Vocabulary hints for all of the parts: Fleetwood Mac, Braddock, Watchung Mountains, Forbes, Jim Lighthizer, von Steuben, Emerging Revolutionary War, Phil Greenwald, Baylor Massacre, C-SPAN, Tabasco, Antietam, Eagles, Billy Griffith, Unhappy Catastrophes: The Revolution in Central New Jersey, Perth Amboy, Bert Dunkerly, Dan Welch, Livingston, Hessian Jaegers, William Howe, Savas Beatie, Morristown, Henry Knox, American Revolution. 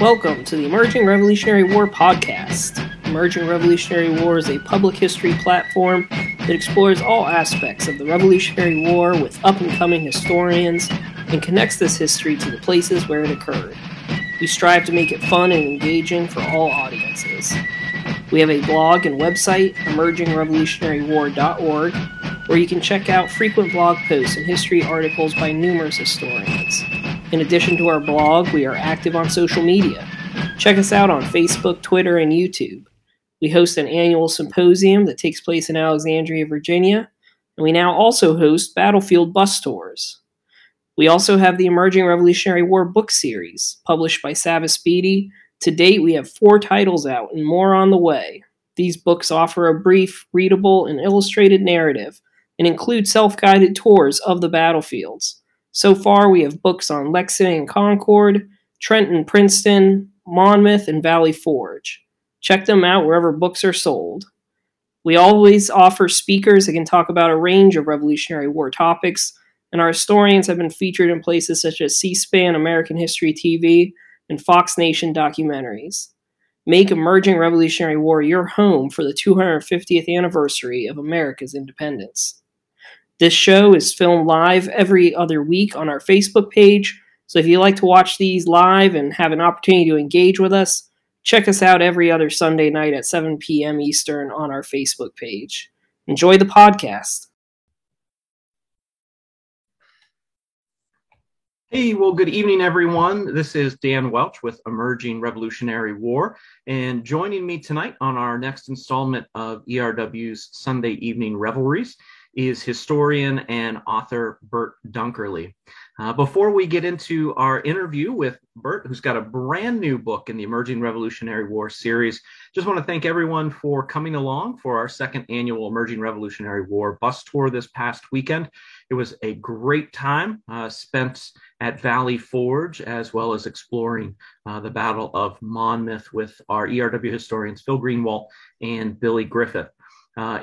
Welcome to the Emerging Revolutionary War podcast. Emerging Revolutionary War is a public history platform that explores all aspects of the Revolutionary War with up-and-coming historians and connects this history to the places where it occurred. We strive to make it fun and engaging for all audiences. We have a blog and website, emergingrevolutionarywar.org, where you can check out frequent blog posts and history articles by numerous historians. In addition to our blog, we are active on social media. Check us out on Facebook, Twitter, and YouTube. We host an annual symposium that takes place in Alexandria, Virginia, and we now also host battlefield bus tours. We also have the Emerging Revolutionary War book series, published by Savas Beatie. To date, we have 4 titles out and more on the way. These books offer a brief, readable, and illustrated narrative and include self-guided tours of the battlefields. So far, we have books on Lexington and Concord, Trenton, Princeton, Monmouth, and Valley Forge. Check them out wherever books are sold. We always offer speakers that can talk about a range of Revolutionary War topics, and our historians have been featured in places such as C-SPAN, American History TV, and Fox Nation documentaries. Make Emerging Revolutionary War your home for the 250th anniversary of America's independence. This show is filmed live every other week on our Facebook page, so if you like to watch these live and have an opportunity to engage with us, check us out every other Sunday night at 7 p.m. Eastern on our Facebook page. Enjoy the podcast. Hey, well, good evening, everyone. This is Dan Welch with Emerging Revolutionary War, and joining me tonight on our next installment of ERW's Sunday Evening Revelries is historian and author Bert Dunkerly. Before we get into our interview with Bert, who's got a brand new book in the Emerging Revolutionary War series, just want to thank everyone for coming along for our second annual Emerging Revolutionary War bus tour this past weekend. It was a great time spent at Valley Forge, as well as exploring the Battle of Monmouth with our ERW historians Phil Greenwald and Billy Griffith.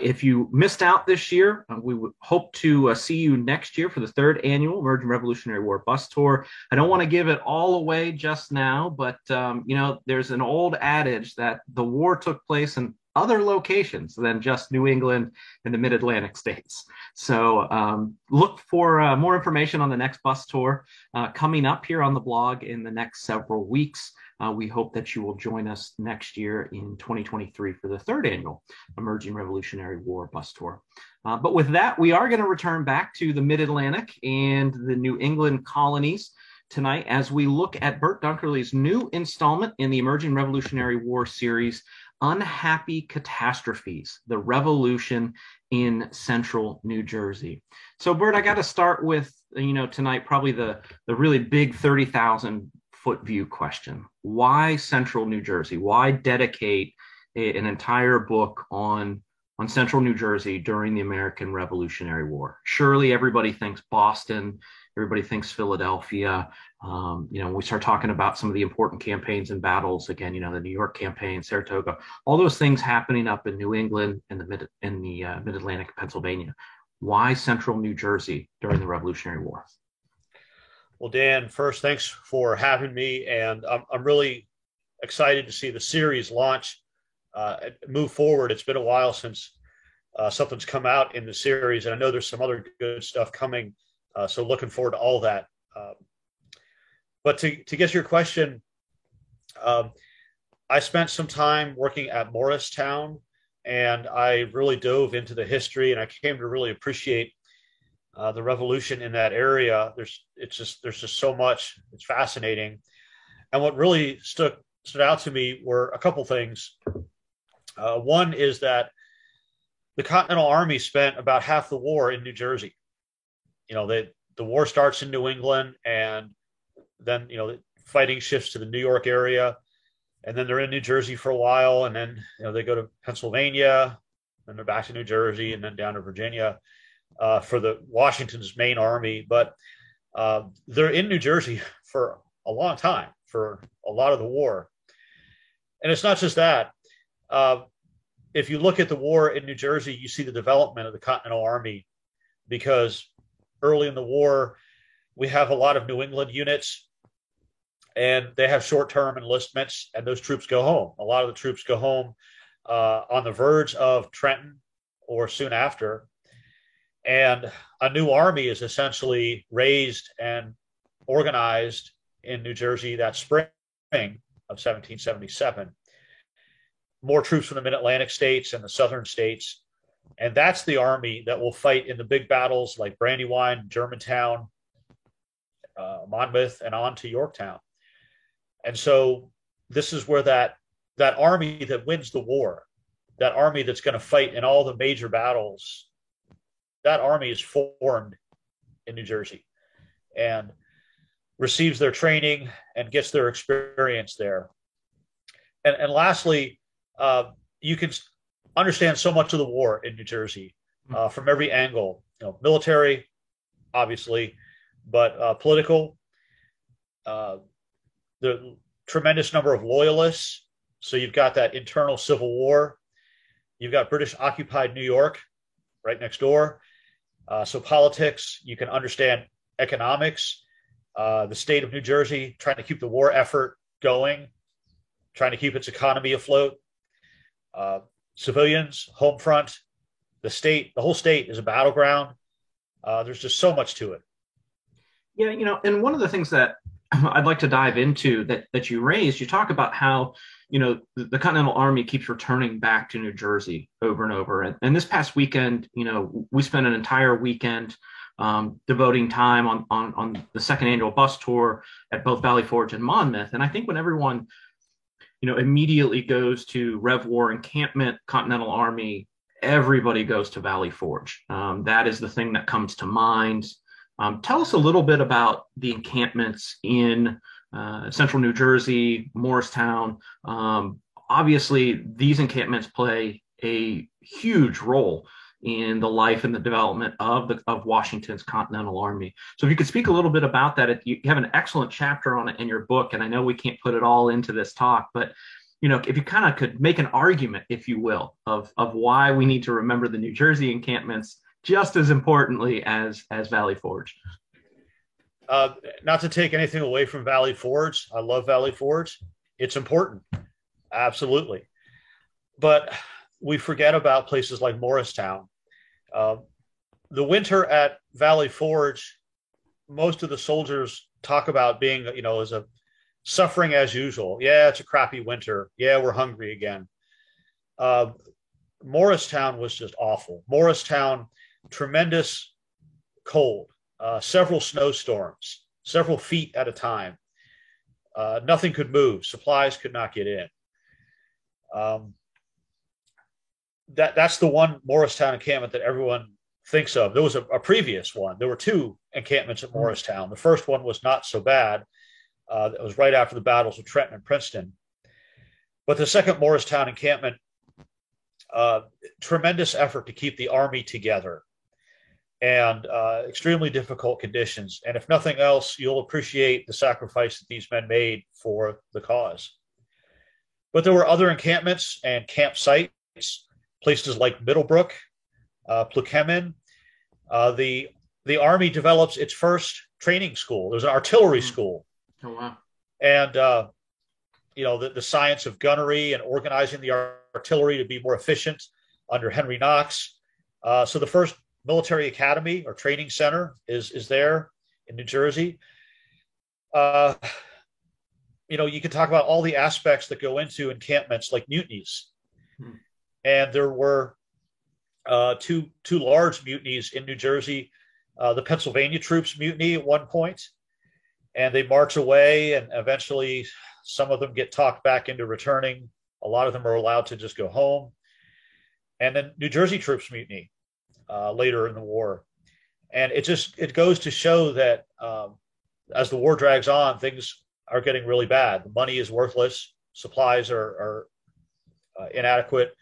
If you missed out this year, we would hope to see you next year for the third annual Emerging Revolutionary War bus tour. I don't want to give it all away just now, but there's an old adage that the war took place in other locations than just New England and the mid-Atlantic states. So look for more information on the next bus tour coming up here on the blog in the next several weeks. We hope that you will join us next year in 2023 for the third annual Emerging Revolutionary War bus tour. But with that, we are going to return back to the Mid-Atlantic and the New England colonies tonight as we look at Bert Dunkerly's new installment in the Emerging Revolutionary War series, Unhappy Catastrophes: The Revolution in Central New Jersey. So, Bert, I got to start with, tonight probably the really big 30,000 foot view question. Why Central New Jersey? Why dedicate an entire book on Central New Jersey during the American Revolutionary War? Surely everybody thinks Boston, everybody thinks Philadelphia. We start talking about some of the important campaigns and battles. Again, the New York campaign, Saratoga, all those things happening up in New England and in the Mid-Atlantic, Pennsylvania. Why Central New Jersey during the Revolutionary War? Well, Dan, first, thanks for having me, and I'm really excited to see the series launch, move forward. It's been a while since something's come out in the series, and I know there's some other good stuff coming. So looking forward to all that. But to get to your question, I spent some time working at Morristown, and I really dove into the history, and I came to really appreciate the revolution in that area. There's just so much. It's fascinating. And what really stood out to me were a couple things. One is that the Continental Army spent about half the war in New Jersey. The war starts in New England, and then, fighting shifts to the New York area, and then they're in New Jersey for a while, and then, they go to Pennsylvania, and they're back to New Jersey, and then down to Virginia for the Washington's main army. But they're in New Jersey for a long time, for a lot of the war. And it's not just that. If you look at the war in New Jersey, you see the development of the Continental Army, because early in the war, we have a lot of New England units and they have short-term enlistments, and those troops go home. A lot of the troops go home on the verge of Trenton or soon after, and a new army is essentially raised and organized in New Jersey that spring of 1777. More troops from the Mid-Atlantic states and the southern states, and that's the army that will fight in the big battles like Brandywine, Germantown, Monmouth, and on to Yorktown. And so this is where that army that wins the war, that army that's going to fight in all the major battles, that army is formed in New Jersey and receives their training and gets their experience there. And lastly, you can understand so much of the war in New Jersey from every angle, military, obviously, but political, the tremendous number of loyalists. So you've got that internal Civil War. You've got British occupied New York right next door. So politics, you can understand economics, the state of New Jersey, trying to keep the war effort going, trying to keep its economy afloat. Civilians, home front, the state, the whole state is a battleground. There's just so much to it. Yeah, and one of the things that I'd like to dive into that you raised, you talk about how, the Continental Army keeps returning back to New Jersey over and over. And this past weekend, we spent an entire weekend devoting time on the second annual bus tour at both Valley Forge and Monmouth. And I think when everyone immediately goes to Rev War encampment, Continental Army, everybody goes to Valley Forge. That is the thing that comes to mind. Tell us a little bit about the encampments in central New Jersey, Morristown. Obviously, these encampments play a huge role in the life and the development of Washington's Continental Army. So if you could speak a little bit about that, you have an excellent chapter on it in your book, and I know we can't put it all into this talk, but if you kind of could make an argument, if you will, of why we need to remember the New Jersey encampments just as importantly as Valley Forge. Not to take anything away from Valley Forge. I love Valley Forge. It's important, absolutely. But we forget about places like Morristown. The winter at Valley Forge, most of the soldiers talk about being, as a suffering as usual. Yeah, it's a crappy winter. Yeah, we're hungry again. Morristown was just awful. Morristown, tremendous cold, several snowstorms, several feet at a time. Nothing could move. Supplies could not get in. That's the one Morristown encampment that everyone thinks of. There was a previous one. There were two encampments at Morristown. The first one was not so bad. It was right after the battles of Trenton and Princeton. But the second Morristown encampment, tremendous effort to keep the army together and extremely difficult conditions. And if nothing else, you'll appreciate the sacrifice that these men made for the cause. But there were other encampments and campsites, places like Middlebrook, Plukemin. The Army develops its first training school. There's an artillery school. Oh, wow. And, the science of gunnery and organizing the artillery to be more efficient under Henry Knox. So the first military academy or training center is there in New Jersey. You can talk about all the aspects that go into encampments like mutinies. And there were two large mutinies in New Jersey. The Pennsylvania troops mutiny at one point, and they march away, and eventually some of them get talked back into returning. A lot of them are allowed to just go home. And then New Jersey troops mutiny later in the war. And it goes to show that as the war drags on, things are getting really bad. The money is worthless. Supplies are inadequate.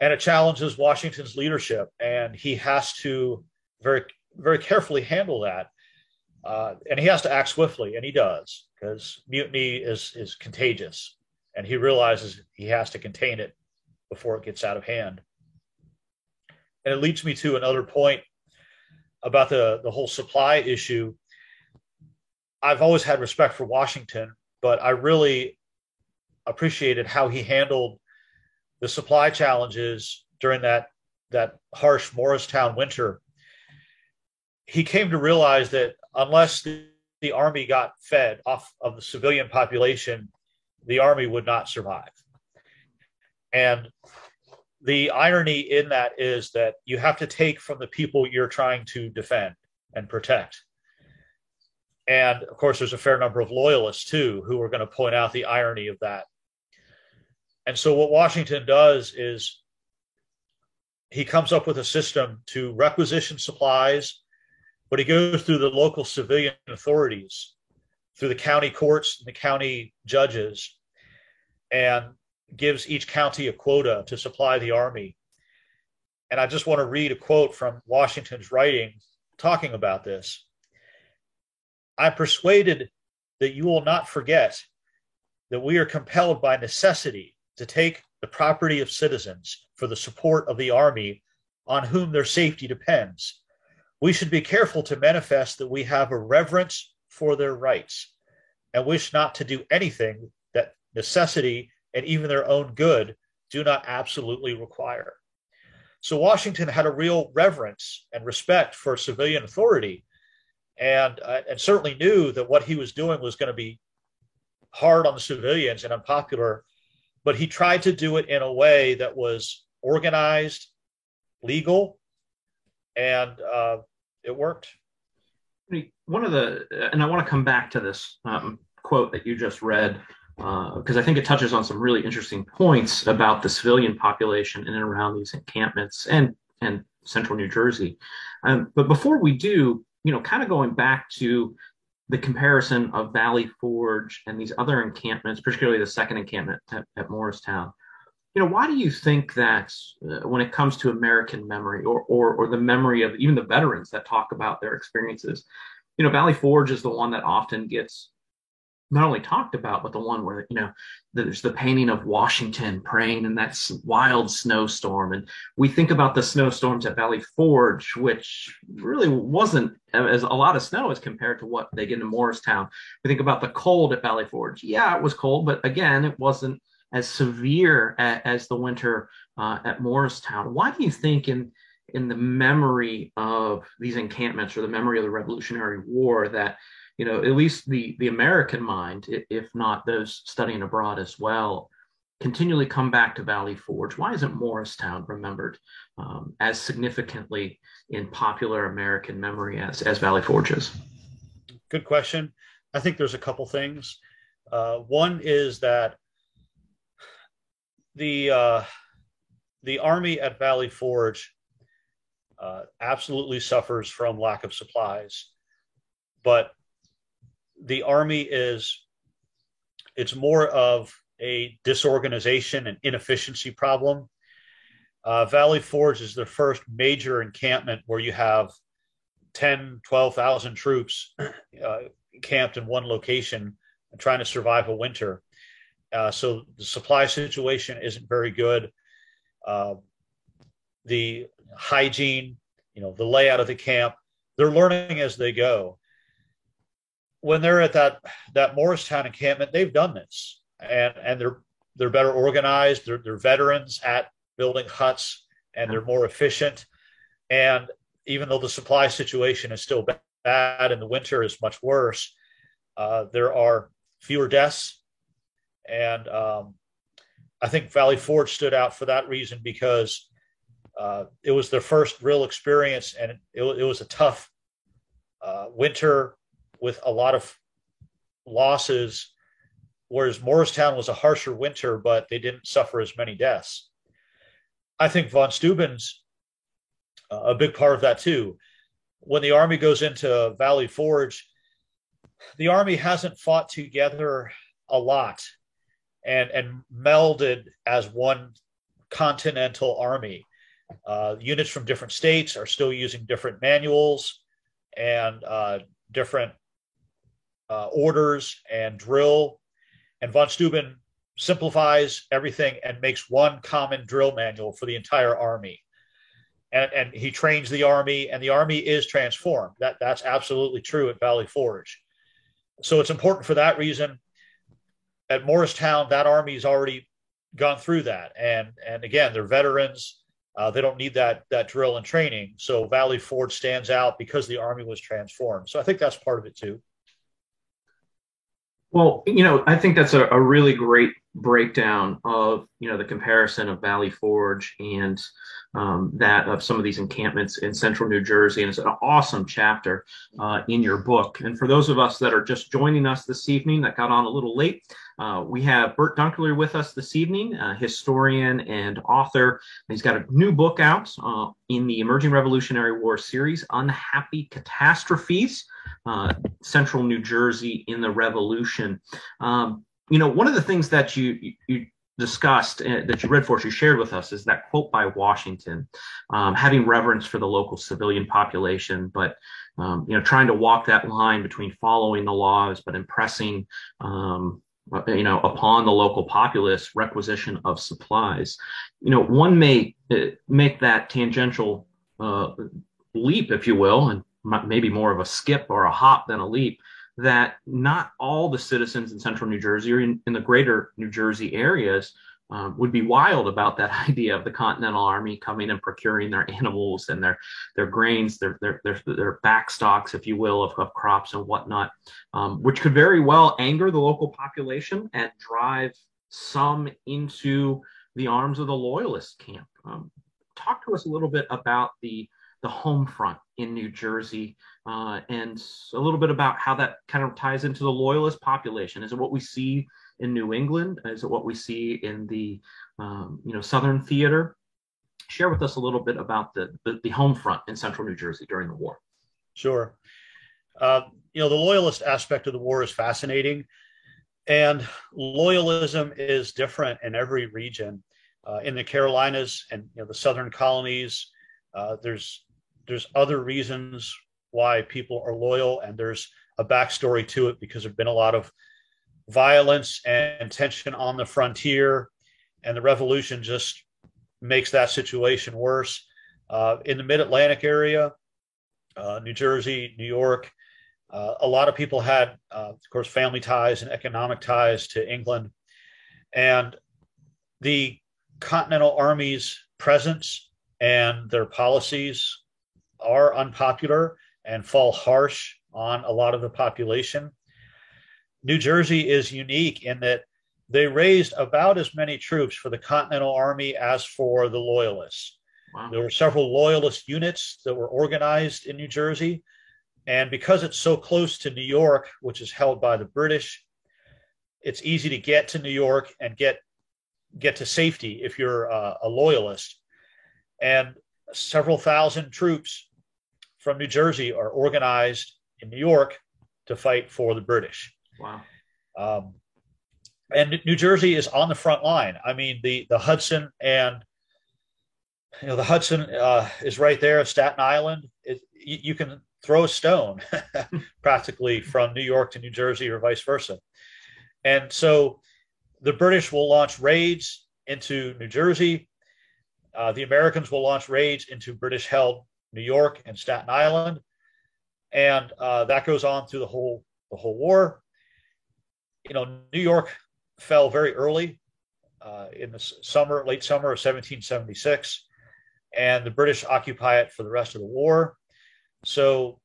And it challenges Washington's leadership, and he has to very, very carefully handle that. And he has to act swiftly, and he does, because mutiny is contagious, and he realizes he has to contain it before it gets out of hand. And it leads me to another point about the whole supply issue. I've always had respect for Washington but I really appreciated how he handled the supply challenges during that harsh Morristown winter. He came to realize that unless the army got fed off of the civilian population, the army would not survive. And the irony in that is that you have to take from the people you're trying to defend and protect. And of course, there's a fair number of loyalists too, who are going to point out the irony of that. And so what Washington does is he comes up with a system to requisition supplies, but he goes through the local civilian authorities, through the county courts and the county judges, and gives each county a quota to supply the army. And I just want to read a quote from Washington's writing talking about this. "I'm persuaded that you will not forget that we are compelled by necessity to take the property of citizens for the support of the army on whom their safety depends. We should be careful to manifest that we have a reverence for their rights and wish not to do anything that necessity and even their own good do not absolutely require." So Washington had a real reverence and respect for civilian authority, and certainly knew that what he was doing was going to be hard on the civilians and unpopular, but he tried to do it in a way that was organized, legal, and it worked. And I want to come back to this quote that you just read, because I think it touches on some really interesting points about the civilian population in and around these encampments and central New Jersey. But before we do, kind of going back to the comparison of Valley Forge and these other encampments, particularly the second encampment at Morristown, why do you think that when it comes to American memory or the memory of even the veterans that talk about their experiences, Valley Forge is the one that often gets not only talked about, but the one where, there's the painting of Washington praying in that wild snowstorm. And we think about the snowstorms at Valley Forge, which really wasn't as a lot of snow as compared to what they get in Morristown. We think about the cold at Valley Forge. Yeah, it was cold, but again, it wasn't as severe as the winter at Morristown. Why do you think in the memory of these encampments or the memory of the Revolutionary War that, at least the American mind, if not those studying abroad as well, continually come back to Valley Forge? Why isn't Morristown remembered as significantly in popular American memory as Valley Forge is? Good question. I think there's a couple things. One is that the army at Valley Forge absolutely suffers from lack of supplies, but the army it's more of a disorganization and inefficiency problem. Valley Forge is the first major encampment where you have 10, 12,000 troops camped in one location and trying to survive a winter. So the supply situation isn't very good. The hygiene, the layout of the camp, they're learning as they go. When they're at that Morristown encampment, they've done this, and they're better organized. They're veterans at building huts, and they're more efficient. And even though the supply situation is still bad, and the winter is much worse, there are fewer deaths. And I think Valley Forge stood out for that reason, because it was their first real experience, and it was a tough winter with a lot of losses, whereas Morristown was a harsher winter, but they didn't suffer as many deaths. I think von Steuben's a big part of that too. When the army goes into Valley Forge, the army hasn't fought together a lot and melded as one continental army. Units from different states are still using different manuals and different orders and drill, and von Steuben simplifies everything and makes one common drill manual for the entire army, and he trains the army, and the army is transformed. That's absolutely true at Valley Forge. So it's important for that reason. at Morristown, that army's already gone through that. And again, they're veterans. They don't need that drill and training. So Valley Forge stands out because the army was transformed. So I think that's part of it too. Well, I think that's a really great breakdown of, the comparison of Valley Forge and that of some of these encampments in central New Jersey. And it's an awesome chapter in your book. And for those of us that are just joining us this evening that got on a little late, we have Bert Dunkerly with us this evening, a historian and author. He's got a new book out in the Emerging Revolutionary War series, Unhappy Catastrophes, Central New Jersey in the Revolution. One of the things that you discussed, that you read for us, you shared with us, is that quote by Washington, having reverence for the local civilian population, but trying to walk that line between following the laws but impressing upon the local populace requisition of supplies. One may make that tangential leap, if you will, and maybe more of a skip or a hop than a leap, that not all the citizens in central New Jersey or in the greater New Jersey areas would be wild about that idea of the Continental Army coming and procuring their animals and their grains, their backstocks, if you will, of crops and whatnot, which could very well anger the local population and drive some into the arms of the Loyalist camp. Talk to us a little bit about the home front in New Jersey, and a little bit about how that kind of ties into the Loyalist population. Is it what we see in New England? Is it what we see in the Southern theater? Share with us a little bit about the home front in central New Jersey during the war. Sure. The Loyalist aspect of the war is fascinating, and Loyalism is different in every region. In the Carolinas and the Southern colonies, there's other reasons why people are loyal, and there's a backstory to it because there've been a lot of violence and tension on the frontier, and the revolution just makes that situation worse. In the mid-Atlantic area, New Jersey, New York, a lot of people had, of course, family ties and economic ties to England, and the Continental Army's presence and their policies are unpopular and fall harsh on a lot of the population. New Jersey is unique in that they raised about as many troops for the Continental Army as for the Loyalists. Wow. There were several Loyalist units that were organized in New Jersey. And because it's so close to New York, which is held by the British, it's easy to get to New York and get to safety if you're a Loyalist. And several thousand troops from New Jersey are organized in New York to fight for the British. Wow. And New Jersey is on the front line. I mean, the Hudson and, the Hudson is right there. Staten Island, you can throw a stone practically from New York to New Jersey or vice versa. And so the British will launch raids into New Jersey. The Americans will launch raids into British-held New York and Staten Island, and that goes on through the whole war. New York fell very early in the late summer of 1776, and the British occupy it for the rest of the war. So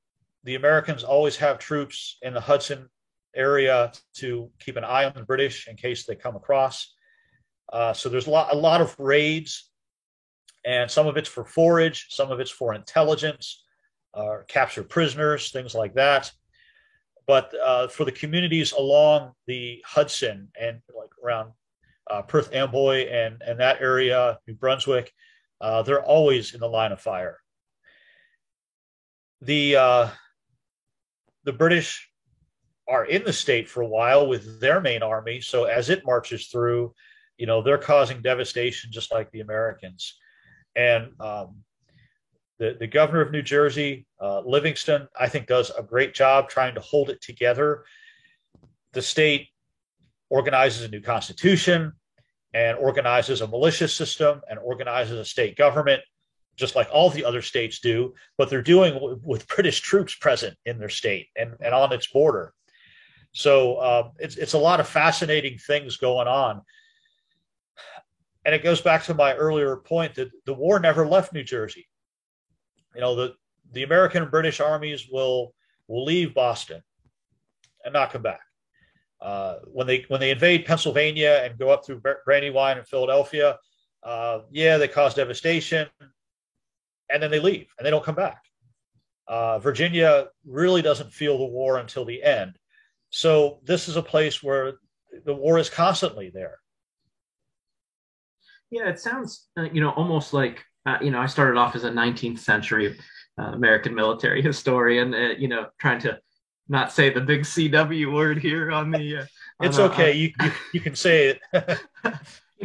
the Americans always have troops in the Hudson area to keep an eye on the British in case they come across. So there's a lot of raids. And some of it's for forage, some of it's for intelligence, capture prisoners, things like that. But for the communities along the Hudson and around Perth Amboy and that area, New Brunswick, they're always in the line of fire. The British are in the state for a while with their main army. So as it marches through, they're causing devastation just like the Americans. And the governor of New Jersey, Livingston, I think does a great job trying to hold it together. The state organizes a new constitution and organizes a militia system and organizes a state government, just like all the other states do, but they're doing with British troops present in their state and on its border. So it's a lot of fascinating things going on. And it goes back to my earlier point that the war never left New Jersey. You know, the American and British armies will leave Boston and not come back. When they invade Pennsylvania and go up through Brandywine and Philadelphia, they cause devastation, and then they leave and they don't come back. Virginia really doesn't feel the war until the end. So this is a place where the war is constantly there. Yeah, it sounds, almost like, I started off as a 19th century American military historian, trying to not say the big CW word here on the. You can say it.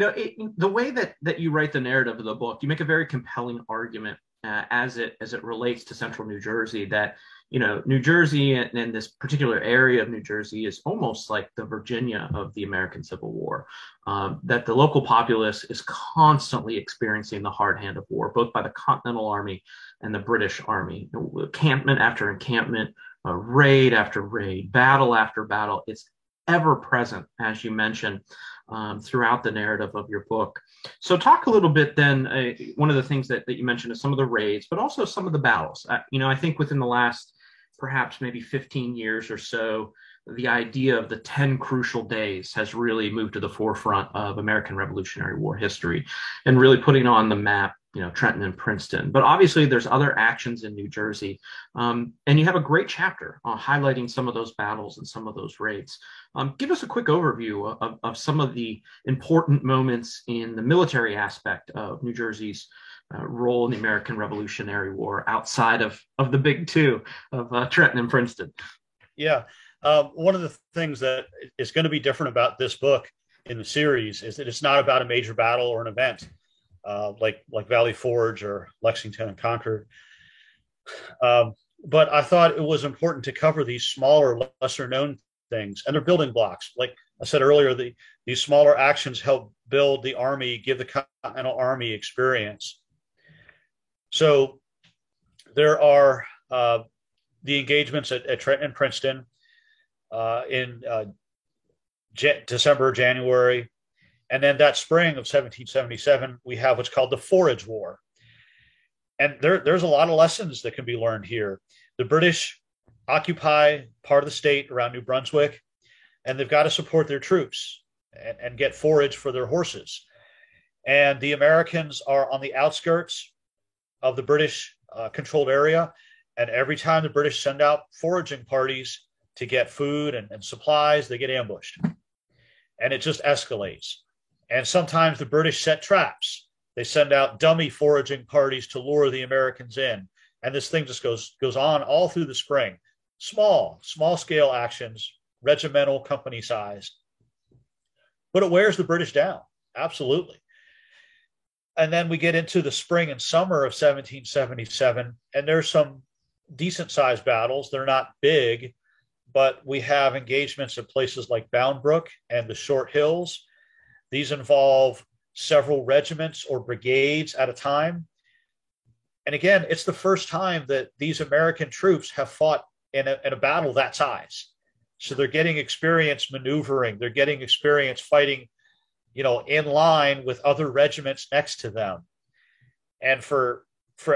The way that you write the narrative of the book, you make a very compelling argument as it relates to central New Jersey, that, New Jersey and this particular area of New Jersey is almost like the Virginia of the American Civil War, that the local populace is constantly experiencing the hard hand of war, both by the Continental Army and the British Army, encampment after encampment, raid after raid, battle after battle. It's ever present, as you mentioned, throughout the narrative of your book. So talk a little bit then, one of the things that you mentioned is some of the raids, but also some of the battles. I think within the last perhaps maybe 15 years or so, the idea of the 10 crucial days has really moved to the forefront of American Revolutionary War history and really putting on the map, Trenton and Princeton. But obviously there's other actions in New Jersey. And you have a great chapter on highlighting some of those battles and some of those raids. Give us a quick overview of some of the important moments in the military aspect of New Jersey's role in the American Revolutionary War outside of the big two of Trenton and Princeton. Yeah. One of the things that is going to be different about this book in the series is that it's not about a major battle or an event. Like Valley Forge or Lexington and Concord. But I thought it was important to cover these smaller, lesser known things, and they're building blocks. Like I said earlier, these smaller actions help build the army, give the Continental Army experience. So there are the engagements at Trenton and Princeton in December, January. And then that spring of 1777, we have what's called the Forage War. And there's a lot of lessons that can be learned here. The British occupy part of the state around New Brunswick, and they've got to support their troops and get forage for their horses. And the Americans are on the outskirts of the British controlled area. And every time the British send out foraging parties to get food and supplies, they get ambushed. And it just escalates. And sometimes the British set traps. They send out dummy foraging parties to lure the Americans in. And this thing just goes on all through the spring. Small scale actions, regimental, company sized. But it wears the British down, absolutely. And then we get into the spring and summer of 1777, and there's some decent sized battles. They're not big, but we have engagements at places like Bound Brook and the Short Hills. These involve several regiments or brigades at a time. And again, it's the first time that these American troops have fought in a battle that size. So they're getting experience maneuvering. They're getting experience fighting, in line with other regiments next to them. And for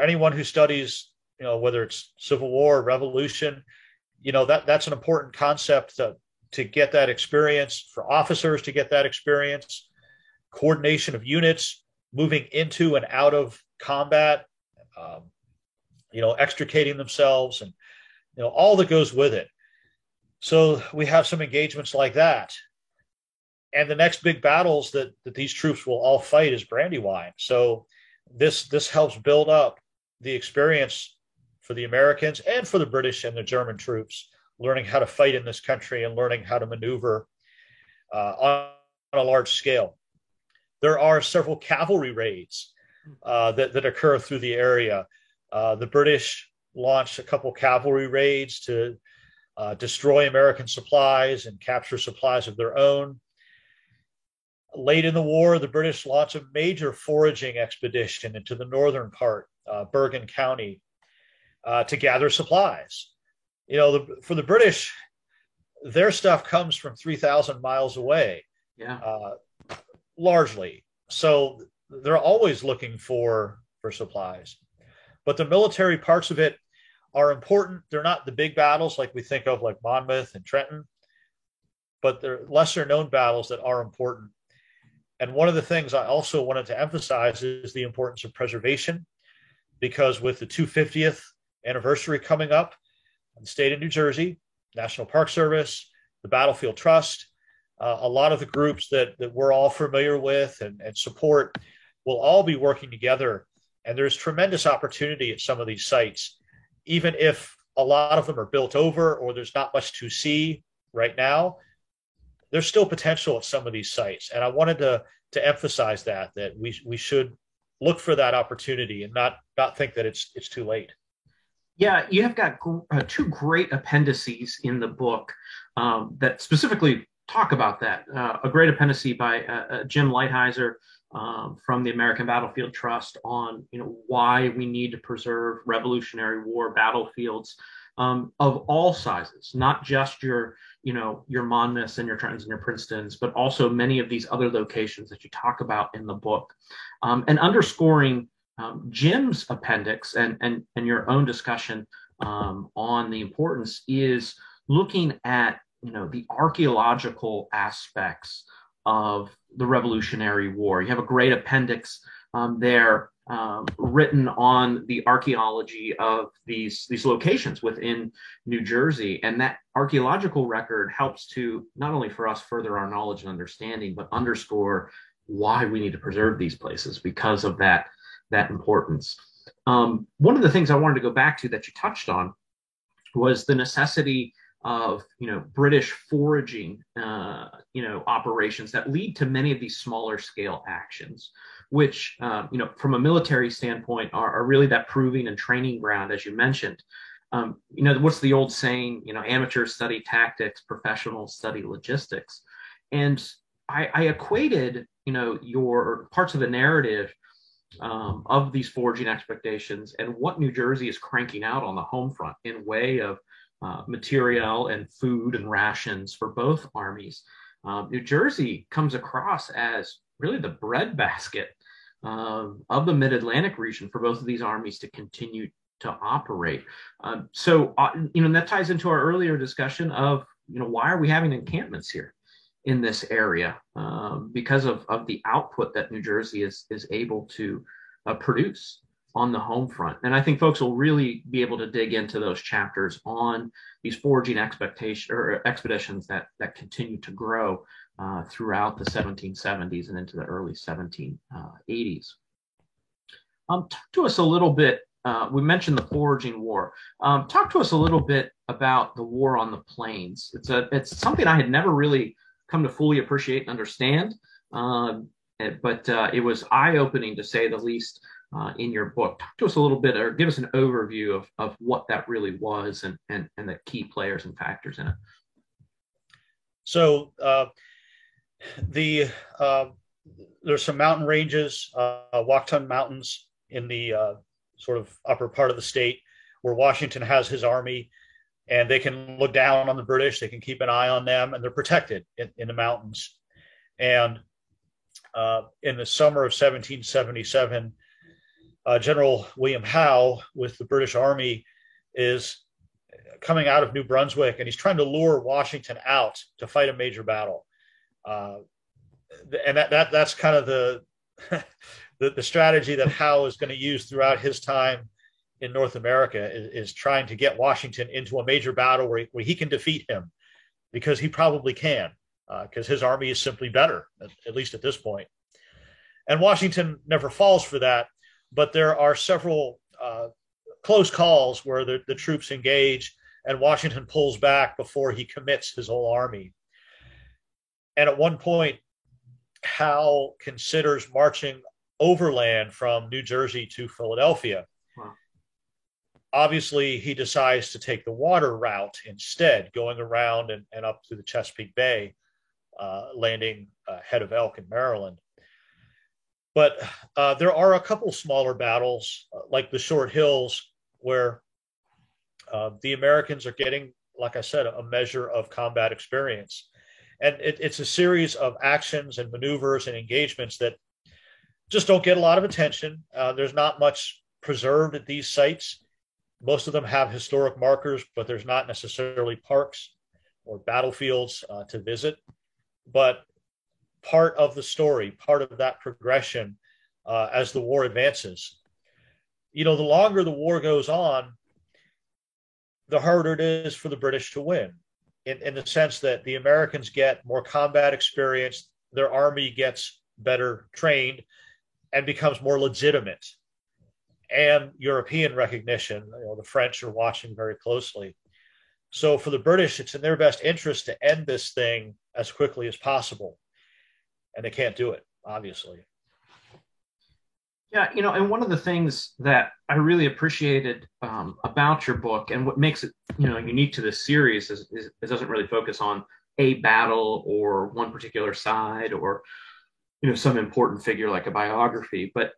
anyone who studies, whether it's Civil War or Revolution, that's an important concept to get that experience, for officers to get that experience, coordination of units, moving into and out of combat, extricating themselves and, all that goes with it. So we have some engagements like that. And the next big battles that these troops will all fight is Brandywine. So this helps build up the experience for the Americans and for the British and the German troops, learning how to fight in this country and learning how to maneuver on a large scale. There are several cavalry raids that occur through the area. The British launched a couple cavalry raids to destroy American supplies and capture supplies of their own. Late in the war, the British launched a major foraging expedition into the northern part, Bergen County, to gather supplies. For the British, their stuff comes from 3,000 miles away, largely. So they're always looking for supplies. But the military parts of it are important. They're not the big battles like we think of, like Monmouth and Trenton, but they're lesser known battles that are important. And one of the things I also wanted to emphasize is the importance of preservation, because with the 250th anniversary coming up, the state of New Jersey, National Park Service, the Battlefield Trust, a lot of the groups that we're all familiar with and support will all be working together. And there's tremendous opportunity at some of these sites, even if a lot of them are built over or there's not much to see right now. There's still potential at some of these sites. And I wanted to emphasize that we should look for that opportunity and not think that it's too late. Yeah, you have got two great appendices in the book that specifically talk about that. A great appendice by Jim Lighthizer from the American Battlefield Trust on why we need to preserve Revolutionary War battlefields of all sizes, not just your Monmouths and your Trentons and your Princetons, but also many of these other locations that you talk about in the book, and underscoring Jim's appendix and your own discussion on the importance is looking at the archaeological aspects of the Revolutionary War. You have a great appendix there written on the archaeology of these locations within New Jersey, and that archaeological record helps to not only for us further our knowledge and understanding, but underscore why we need to preserve these places because of that importance. One of the things I wanted to go back to that you touched on was the necessity of British foraging operations that lead to many of these smaller scale actions, which from a military standpoint are really that proving and training ground, as you mentioned. What's the old saying? Amateurs study tactics, professionals study logistics, and I equated your parts of the narrative of these foraging expectations and what New Jersey is cranking out on the home front in way of material and food and rations for both armies. New Jersey comes across as really the breadbasket of the Mid-Atlantic region for both of these armies to continue to operate. So that ties into our earlier discussion of why are we having encampments here in this area, because of the output that New Jersey is able to produce on the home front. And I think folks will really be able to dig into those chapters on these foraging expeditions that continue to grow throughout the 1770s and into the early 1780s. Talk to us a little bit. We mentioned the foraging war. Talk to us a little bit about the war on the plains. It's something I had never really come to fully appreciate and understand, but it was eye-opening to say the least in your book. Talk to us a little bit, or give us an overview of what that really was and the key players and factors in it. So there's some mountain ranges, Watchung Mountains in the sort of upper part of the state where Washington has his army, and they can look down on the British, they can keep an eye on them, and they're protected in the mountains. And in the summer of 1777, General William Howe with the British Army is coming out of New Brunswick, and he's trying to lure Washington out to fight a major battle. And that's kind of the strategy that Howe is going to use throughout his time in North America, is trying to get Washington into a major battle where he can defeat him, because he probably can, because his army is simply better, at least at this point. And Washington never falls for that, but there are several close calls where the troops engage and Washington pulls back before he commits his whole army. And at one point, Howe considers marching overland from New Jersey to Philadelphia. Obviously, he decides to take the water route instead, going around and up through the Chesapeake Bay, landing Head of Elk in Maryland. But there are a couple smaller battles, like the Short Hills, where the Americans are getting like I said, a measure of combat experience. And it's a series of actions and maneuvers and engagements that just don't get a lot of attention. There's not much preserved at these sites. Most of them have historic markers, but there's not necessarily parks or battlefields to visit. But part of the story, part of that progression as the war advances. You know, the longer the war goes on, the harder it is for the British to win, in the sense that the Americans get more combat experience, their army gets better trained and becomes more legitimate, and European recognition. You know, the French are watching very closely. So for the British, it's in their best interest to end this thing as quickly as possible. And they can't do it, obviously. Yeah, you know, and one of the things that I really appreciated about your book, and what makes it, you know, unique to this series is it doesn't really focus on a battle or one particular side or, you know, some important figure like a biography, but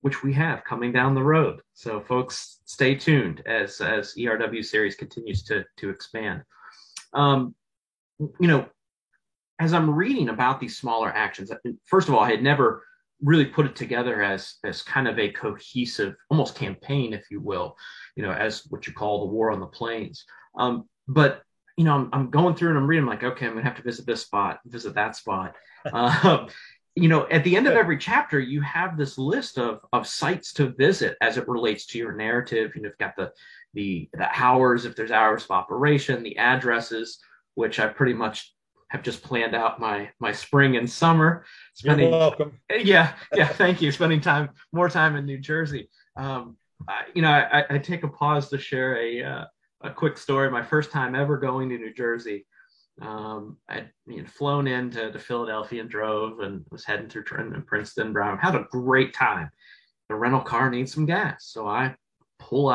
which we have coming down the road. So folks, stay tuned as ERW series continues to expand. You know, as I'm reading about these smaller actions, first of all, I had never really put it together as kind of a cohesive, almost campaign, if you will, you know, as what you call the War on the Plains. But, you know, I'm going through and I'm reading, I'm like, okay, I'm going to have to visit this spot, visit that spot. You know, at the end of every chapter, you have this list of sites to visit as it relates to your narrative. You know, you've got the hours, if there's hours of operation, the addresses, which I pretty much have just planned out my spring and summer. You're welcome. Yeah, thank you. Spending more time in New Jersey. You know, I take a pause to share a quick story. My first time ever going to New Jersey. I'd flown into Philadelphia and drove, and was heading through Trenton and Princeton. Brown had a great time. The rental car needs some gas, so I pull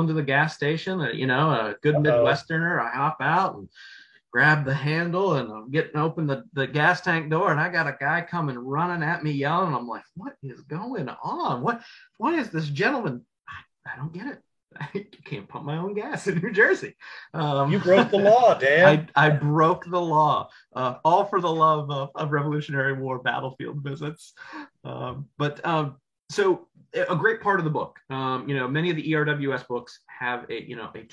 into the gas station. You know, a good Midwesterner, I hop out and grab the handle, and I'm getting open the gas tank door, and I got a guy coming running at me yelling. I'm like, what is going on? What is this gentleman? I don't get it. I can't pump my own gas in New Jersey. You broke the law, Dan. I broke the law, all for the love of Revolutionary War battlefield visits. So a great part of the book, you know, many of the ERWS books have a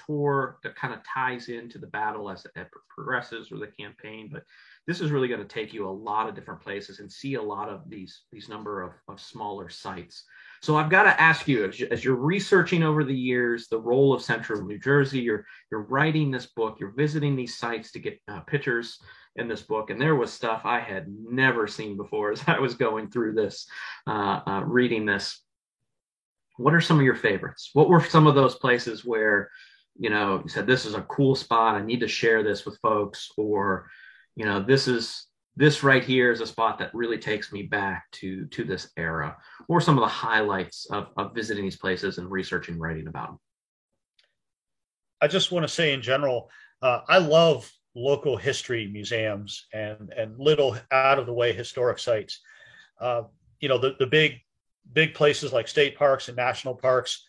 tour that kind of ties into the battle as it progresses or the campaign, but this is really going to take you a lot of different places and see a lot of these number of smaller sites. So I've got to ask you, as you're researching over the years, the role of Central New Jersey, you're writing this book, you're visiting these sites to get pictures in this book. And there was stuff I had never seen before as I was going through this, reading this. What are some of your favorites? What were some of those places where, you know, you said, this is a cool spot, I need to share this with folks, or, you know, this right here is a spot that really takes me back to this era, or some of the highlights of visiting these places and researching, writing about them? I just want to say in general, I love local history museums and little out of the way historic sites. You know, the big places like state parks and national parks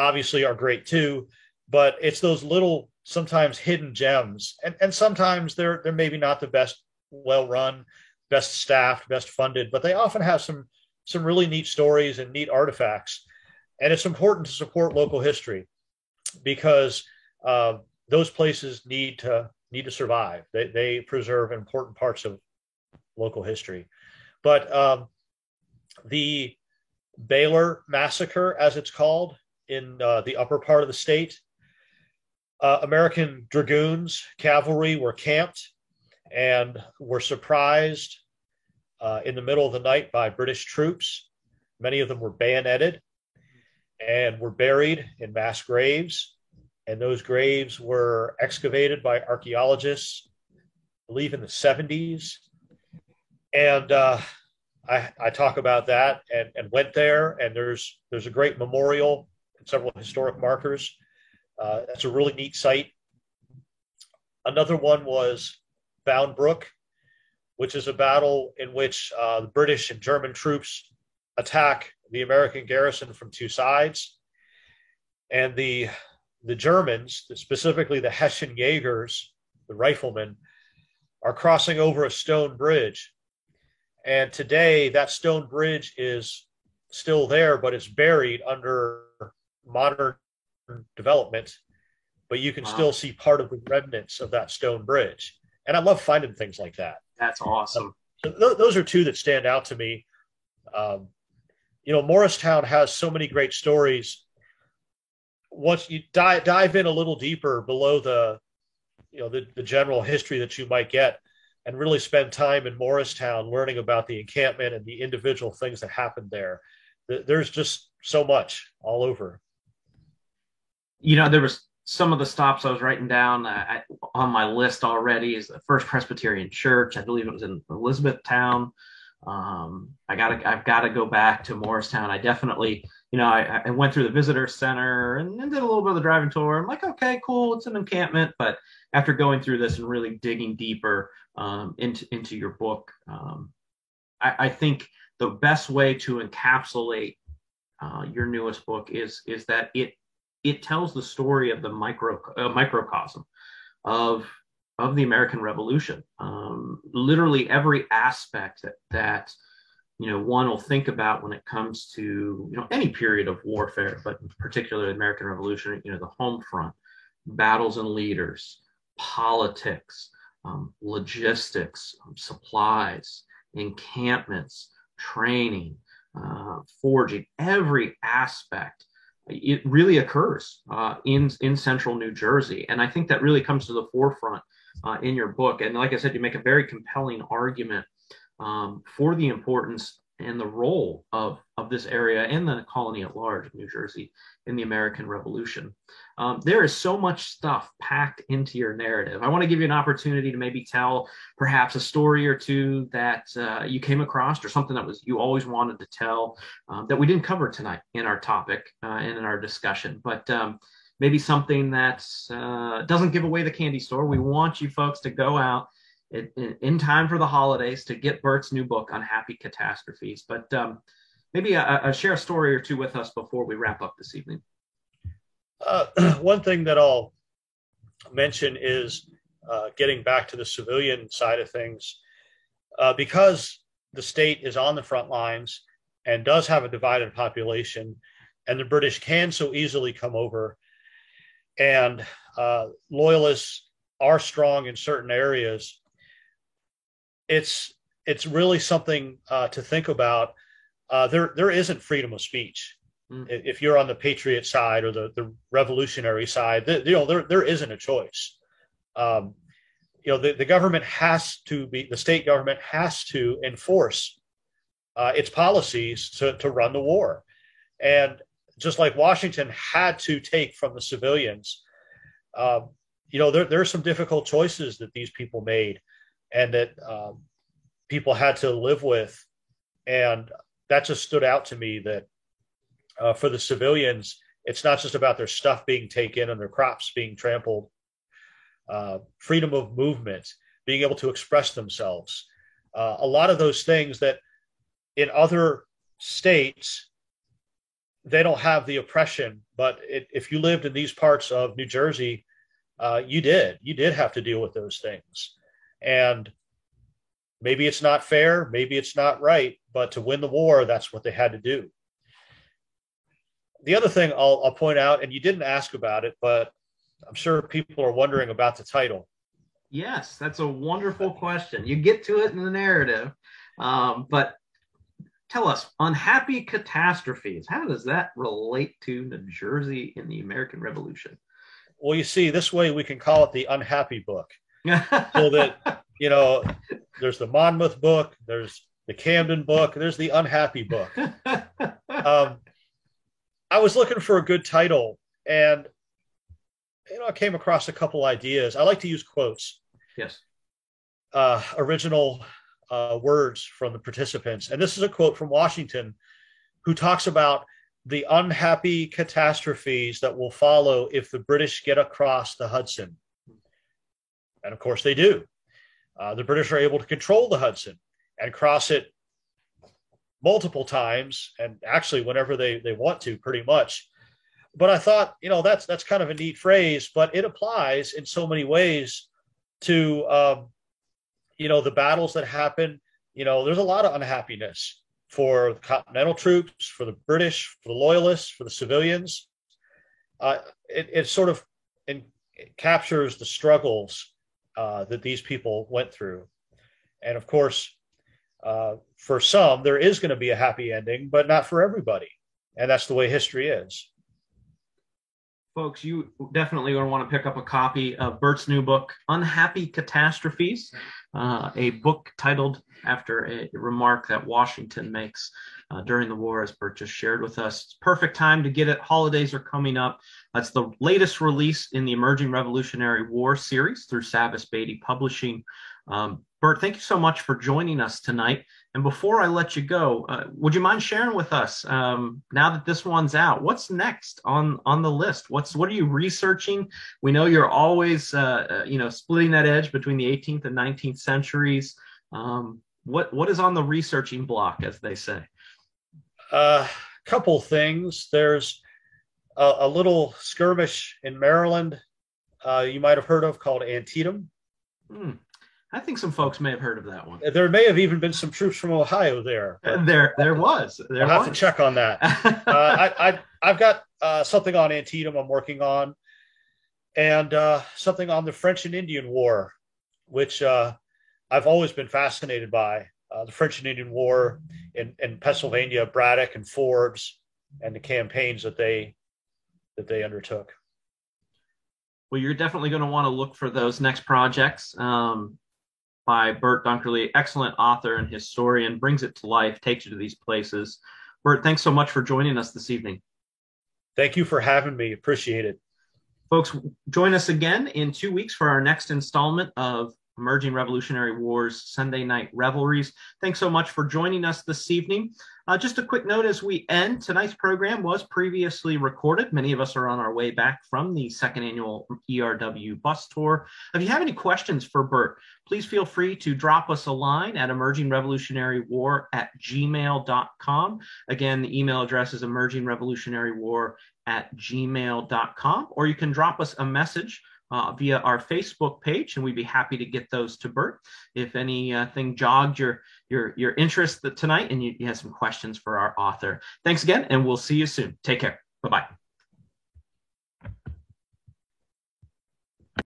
obviously are great too, but it's those little, sometimes hidden gems. And sometimes they're maybe not the best well-run, best staffed, best funded, but they often have some really neat stories and neat artifacts. And it's important to support local history because those places need to survive. They preserve important parts of local history. But the Baylor Massacre, as it's called, in the upper part of the state, American dragoons, cavalry were camped and were surprised in the middle of the night by British troops. Many of them were bayoneted and were buried in mass graves. And those graves were excavated by archaeologists, I believe in the 70s. And I talk about that and went there. And there's a great memorial and several historic markers. That's a really neat site. Another one was Bound Brook, which is a battle in which the British and German troops attack the American garrison from two sides. And the the Germans, specifically the Hessian Jaegers, the riflemen, are crossing over a stone bridge. And today that stone bridge is still there, but it's buried under modern development. But you can still see part of the remnants of that stone bridge. And I love finding things like that. That's awesome. So those are two that stand out to me. You know, Morristown has so many great stories. Once you dive in a little deeper below the general history that you might get, and really spend time in Morristown learning about the encampment and the individual things that happened there. There's just so much all over. You know, there was some of the stops I was writing down on my list already is the First Presbyterian Church. I believe it was in Elizabethtown. I've got to go back to Morristown. I definitely, you know, I went through the visitor center and then did a little bit of the driving tour. I'm like, okay, cool, it's an encampment. But after going through this and really digging deeper into your book, I think the best way to encapsulate your newest book is that it tells the story of the microcosm of the American Revolution. Literally every aspect that you know, one will think about when it comes to, you know, any period of warfare, but in particular the American Revolution, you know, the home front, battles and leaders, politics, logistics, supplies, encampments, training, foraging, every aspect. It really occurs in central New Jersey. And I think that really comes to the forefront in your book. And like I said, you make a very compelling argument for the importance and the role of this area and the colony at large of New Jersey in the American Revolution. There is so much stuff packed into your narrative. I want to give you an opportunity to maybe tell perhaps a story or two that you came across, or something that you always wanted to tell that we didn't cover tonight in our topic and in our discussion, but maybe something that doesn't give away the candy store. We want you folks to go out in time for the holidays to get Bert's new book, Unhappy Catastrophes. But maybe share a story or two with us before we wrap up this evening. One thing that I'll mention is getting back to the civilian side of things. Because the state is on the front lines and does have a divided population, and the British can so easily come over, and loyalists are strong in certain areas, it's really something to think about. There isn't freedom of speech. If you're on the patriot side or the revolutionary side, there isn't a choice. The government has to be, the state government has to enforce its policies to run the war. And just like Washington had to take from the civilians, there are some difficult choices that these people made and that people had to live with. And that just stood out to me that for the civilians, it's not just about their stuff being taken and their crops being trampled. Freedom of movement, being able to express themselves. A lot of those things that in other states, they don't have the oppression, but if you lived in these parts of New Jersey, you did have to deal with those things. And maybe it's not fair, maybe it's not right, but to win the war, that's what they had to do. The other thing I'll point out, and you didn't ask about it, but I'm sure people are wondering about the title. Yes, that's a wonderful question. You get to it in the narrative, but tell us, Unhappy Catastrophes, how does that relate to New Jersey in the American Revolution? Well, you see, this way we can call it the Unhappy Book. So that, you know, there's the Monmouth Book, there's the Camden Book, there's the Unhappy Book. I was looking for a good title, and I came across a couple ideas. I like to use quotes. Yes. Original words from the participants. And this is a quote from Washington, who talks about the unhappy catastrophes that will follow if the British get across the Hudson. And of course they do. The British are able to control the Hudson and cross it multiple times, and actually whenever they want to, pretty much. But I thought, you know, that's kind of a neat phrase, but it applies in so many ways to, you know, the battles that happen. You know, there's a lot of unhappiness for the Continental troops, for the British, for the Loyalists, for the civilians. It sort of it captures the struggles that these people went through. And of course, for some, there is going to be a happy ending, but not for everybody. And that's the way history is. Folks, you definitely going to want to pick up a copy of Bert's new book, Unhappy Catastrophes, a book titled after a remark that Washington makes during the war, as Bert just shared with us. It's perfect time to get it. Holidays are coming up. That's the latest release in the Emerging Revolutionary War series through Savas Beatie Publishing. Bert, thank you so much for joining us tonight. And before I let you go, would you mind sharing with us, now that this one's out, what's next on the list? What are you researching? We know you're always, you know, splitting that edge between the 18th and 19th centuries. What is on the researching block, as they say? A couple things. There's a little skirmish in Maryland you might have heard of called Antietam. Hmm. I think some folks may have heard of that one. There may have even been some troops from Ohio there. There was. There I'll was. Have to check on that. I've got something on Antietam I'm working on, and something on the French and Indian War, which I've always been fascinated by. The French and Indian War in Pennsylvania, Braddock and Forbes, and the campaigns that they undertook. Well, you're definitely going to want to look for those next projects. By Bert Dunkerly, excellent author and historian, brings it to life, takes you to these places. Bert, thanks so much for joining us this evening. Thank you for having me. Appreciate it. Folks, join us again in 2 weeks for our next installment of Emerging Revolutionary War's Sunday Night Revelries. Thanks so much for joining us this evening. Just a quick note as we end, tonight's program was previously recorded. Many of us are on our way back from the second annual ERW bus tour. If you have any questions for Bert, please feel free to drop us a line at emergingrevolutionarywar@gmail.com. Again, the email address is emergingrevolutionarywar@gmail.com, or you can drop us a message via our Facebook page, and we'd be happy to get those to Bert. If anything jogged your interest tonight and you have some questions for our author. Thanks again, and we'll see you soon. Take care. Bye-bye.